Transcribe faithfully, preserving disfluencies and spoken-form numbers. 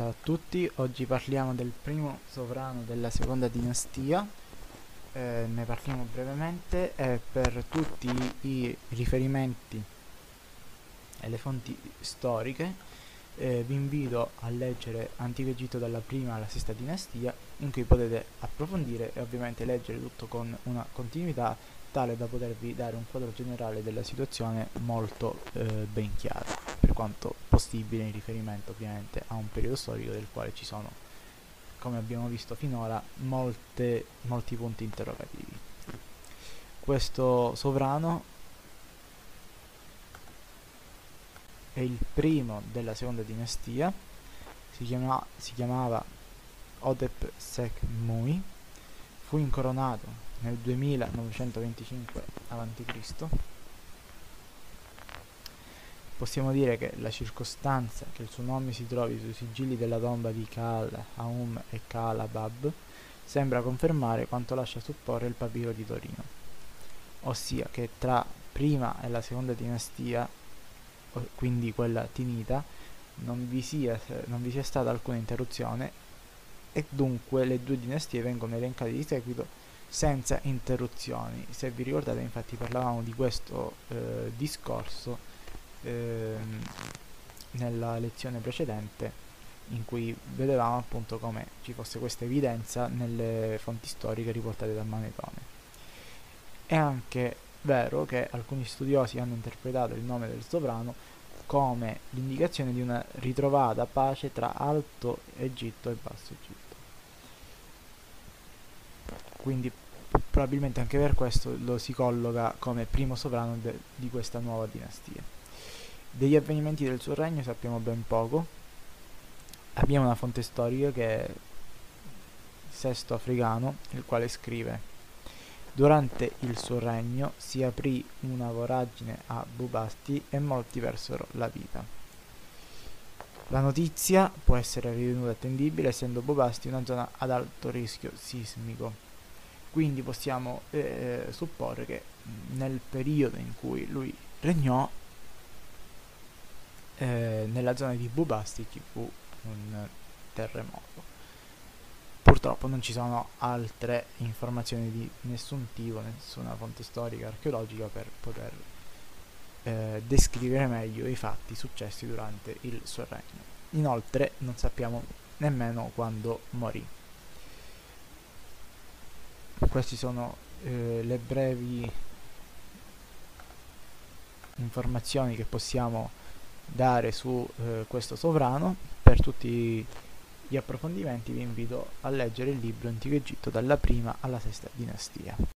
Ciao a tutti, oggi parliamo del primo sovrano della seconda dinastia, eh, ne parliamo brevemente e per tutti i riferimenti e le fonti storiche eh, vi invito a leggere Antico Egitto dalla prima alla sesta dinastia, in cui potete approfondire e ovviamente leggere tutto con una continuità tale da potervi dare un quadro generale della situazione molto eh, ben chiaro, per quanto possibile in riferimento ovviamente a un periodo storico del quale ci sono, come abbiamo visto finora, molte, molti punti interrogativi. Questo sovrano è il primo della seconda dinastia, si, chiama, si chiamava Odep Sek Mui, fu incoronato nel duemila novecentoventicinque avanti Cristo Possiamo dire che la circostanza che il suo nome si trovi sui sigilli della tomba di Kal Abab e Kal Abab sembra confermare quanto lascia supporre il Papiro di Torino, ossia che tra prima e la seconda dinastia, quindi quella tinita, non vi sia, non vi sia stata alcuna interruzione e dunque le due dinastie vengono elencate di seguito senza interruzioni. Se vi ricordate, infatti parlavamo di questo eh, discorso nella lezione precedente, in cui vedevamo appunto come ci fosse questa evidenza nelle fonti storiche riportate da Manetone. È anche vero che alcuni studiosi hanno interpretato il nome del sovrano come l'indicazione di una ritrovata pace tra Alto Egitto e Basso Egitto, quindi probabilmente anche per questo lo si colloca come primo sovrano di questa nuova dinastia. Degli avvenimenti del suo regno sappiamo ben poco. Abbiamo una fonte storica che è Sesto Africano, il quale scrive: durante il suo regno si aprì una voragine a Bubasti e molti persero la vita. La notizia può essere ritenuta attendibile essendo Bubasti una zona ad alto rischio sismico, quindi possiamo eh, supporre che nel periodo in cui lui regnò, Eh, nella zona di Bubasti ci fu un terremoto. Purtroppo non ci sono altre informazioni di nessun tipo, nessuna fonte storica archeologica per poter eh, descrivere meglio i fatti successi durante il suo regno. Inoltre non sappiamo nemmeno quando morì. Queste sono eh, le brevi informazioni che possiamo dare su eh, questo sovrano. Per tutti gli approfondimenti vi invito a leggere il libro Antico Egitto dalla prima alla sesta dinastia.